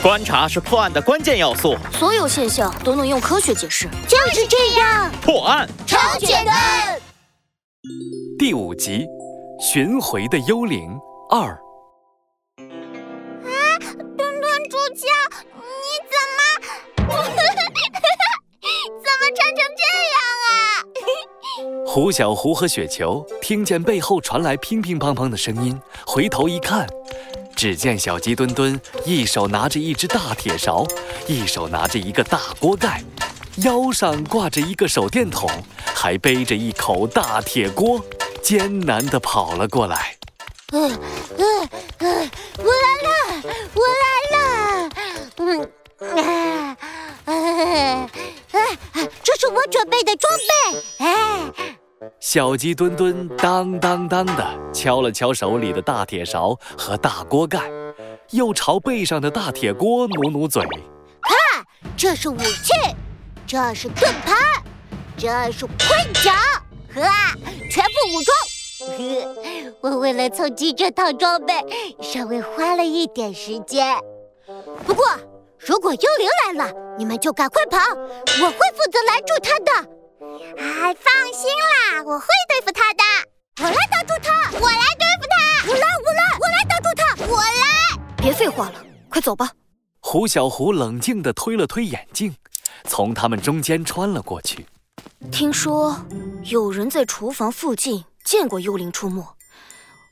观察是破案的关键要素，所有现象都能用科学解释。就是这样，破案超简单。第5集，巡回的幽灵2。啊，墩墩猪脚，你怎么穿成这样啊？胡小胡和雪球听见背后传来乒乒乓乓的声音，回头一看，只见小鸡墩墩一手拿着一只大铁勺，一手拿着一个大锅盖，腰上挂着一个手电筒，还背着一口大铁锅，艰难地跑了过来。我来了，我来了！这是我准备的装备。小鸡墩墩当当当地敲了敲手里的大铁勺和大锅盖，又朝背上的大铁锅努努嘴。看，这是武器，这是盾牌，这是盔甲，全副武装。我为了凑齐这套装备，稍微花了一点时间。不过，如果幽灵来了，你们就赶快跑，我会负责拦住他的。放心啦，我会对付他的。我来挡住他，我来对付他，我来挡住他，我来。别废话了，快走吧。胡小胡冷静地推了推眼镜，从他们中间穿了过去。听说有人在厨房附近见过幽灵出没，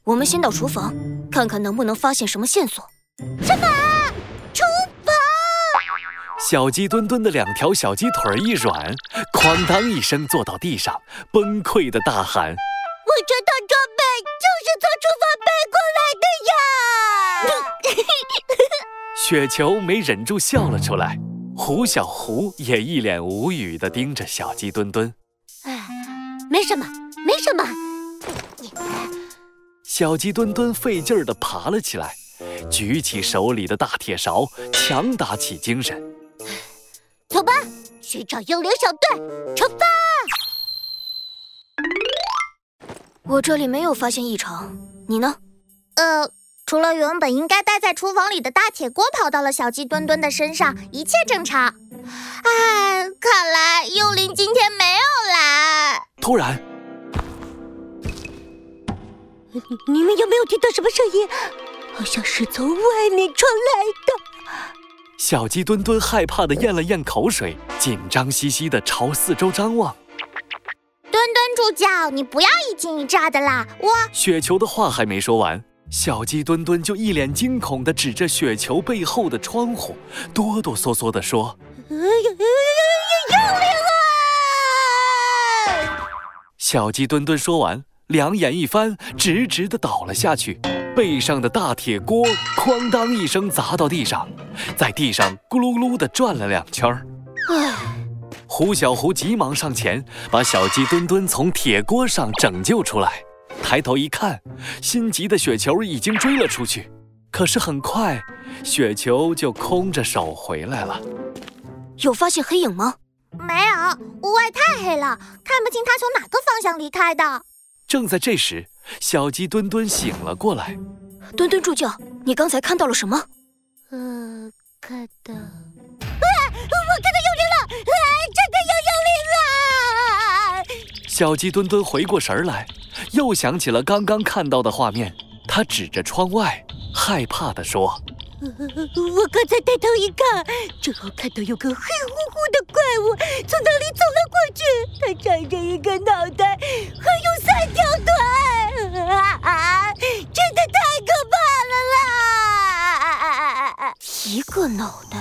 我们先到厨房看看能不能发现什么线索。什么？小鸡墩墩的两条小鸡腿一软，哐当一声坐到地上，崩溃的大喊：“我这套装备就是从厨房背过来的呀！”雪球没忍住笑了出来，胡小胡也一脸无语地盯着小鸡墩墩。没什么，没什么。小鸡墩墩费劲儿地爬了起来，举起手里的大铁勺，强打起精神。走吧，寻找幽灵小队，出发！我这里没有发现异常，你呢？除了原本应该待在厨房里的大铁锅跑到了小鸡墩墩的身上，一切正常。看来幽灵今天没有来。突然，你们有没有听到什么声音？好像是从外面传来的。小鸡墩墩害怕地咽了咽口水，紧张兮兮地朝四周张望。墩墩助教，你不要一惊一乍的啦，雪球的话还没说完，小鸡墩墩就一脸惊恐地指着雪球背后的窗户，哆哆嗦嗦地说：“幽灵啊！”小鸡墩墩说完，两眼一翻，直直地倒了下去，背上的大铁锅哐当一声砸到地上，在地上咕噜噜地转了2圈。胡小胡急忙上前，把小鸡墩墩从铁锅上拯救出来。抬头一看，心急的雪球已经追了出去，可是很快雪球就空着手回来了。有发现黑影吗？没有，屋外太黑了，看不清他从哪个方向离开的。正在这时，小鸡墩墩醒了过来。墩墩助教，你刚才看到了什么？看到……我看到幽灵了！真的有幽灵了！小鸡墩墩回过神来，又想起了刚刚看到的画面，他指着窗外，害怕地说：“我刚才抬头一看，正好看到有个黑乎乎的怪物从那里走了过去，它长着一个脑袋，还有3条腿，真的太可怕了啦！”一个脑袋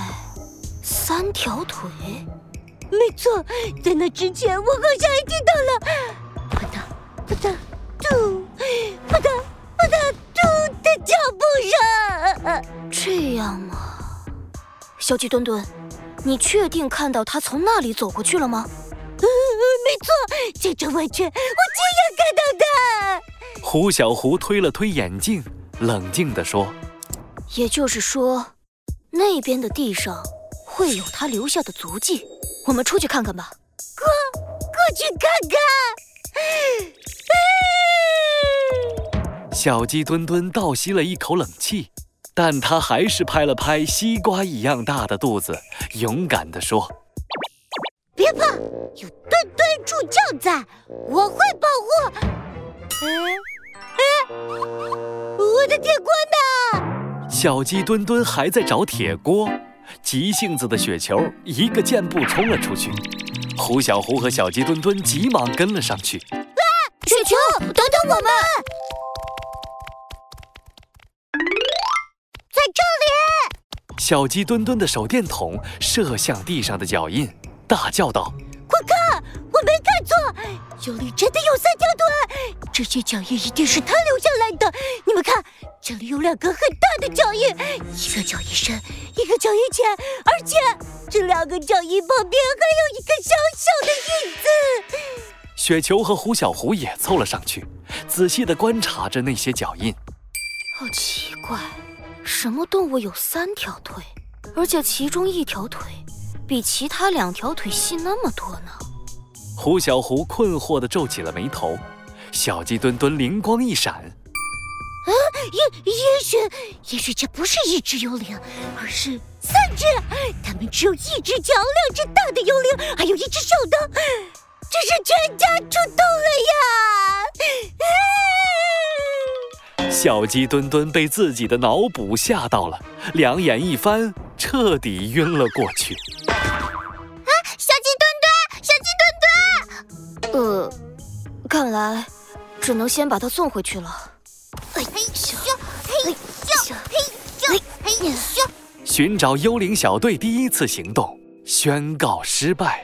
，3条腿，没错，在那之前我好像也听到了“扑嗒扑嗒嘟，扑嗒扑嗒嘟”的脚步声。这样吗？小鸡墩墩，你确定看到他从那里走过去了吗？没错，在这完全我亲眼看到的。胡小胡推了推眼镜，冷静地说：“也就是说，那边的地上会有他留下的足迹，我们出去看看吧。”过去看看。小鸡墩墩倒吸了一口冷气，但他还是拍了拍西瓜一样大的肚子，勇敢地说：“别怕，有墩墩助教在，我会保护。”我的铁锅呢？小鸡墩墩还在找铁锅，急性子的雪球一个箭步冲了出去，胡小胡和小鸡墩墩急忙跟了上去。啊！雪球，等等我们！小鸡墩墩的手电筒射向地上的脚印，大叫道：“快看，我没看错，有里真的有三条腿，这些脚印一定是他留下来的。你们看，这里有两个很大的脚印，一个脚印深，一个脚印浅，而且这两个脚印旁边还有一个小小的印子。”雪球和胡小胡也凑了上去，仔细地观察着那些脚印。好奇怪。什么动物有三条腿，而且其中一条腿比其他两条腿细那么多呢？胡小胡困惑地皱起了眉头。小鸡墩墩灵光一闪：“啊，也许这不是一只幽灵，而是三只。它们只有一只脚，两只大的幽灵，还有一只小的。这是全家出动了呀！”小鸡墩墩被自己的脑补吓到了，两眼一翻，彻底晕了过去。啊！小鸡墩墩！看来只能先把它送回去了。寻找幽灵小队第一次行动宣告失败。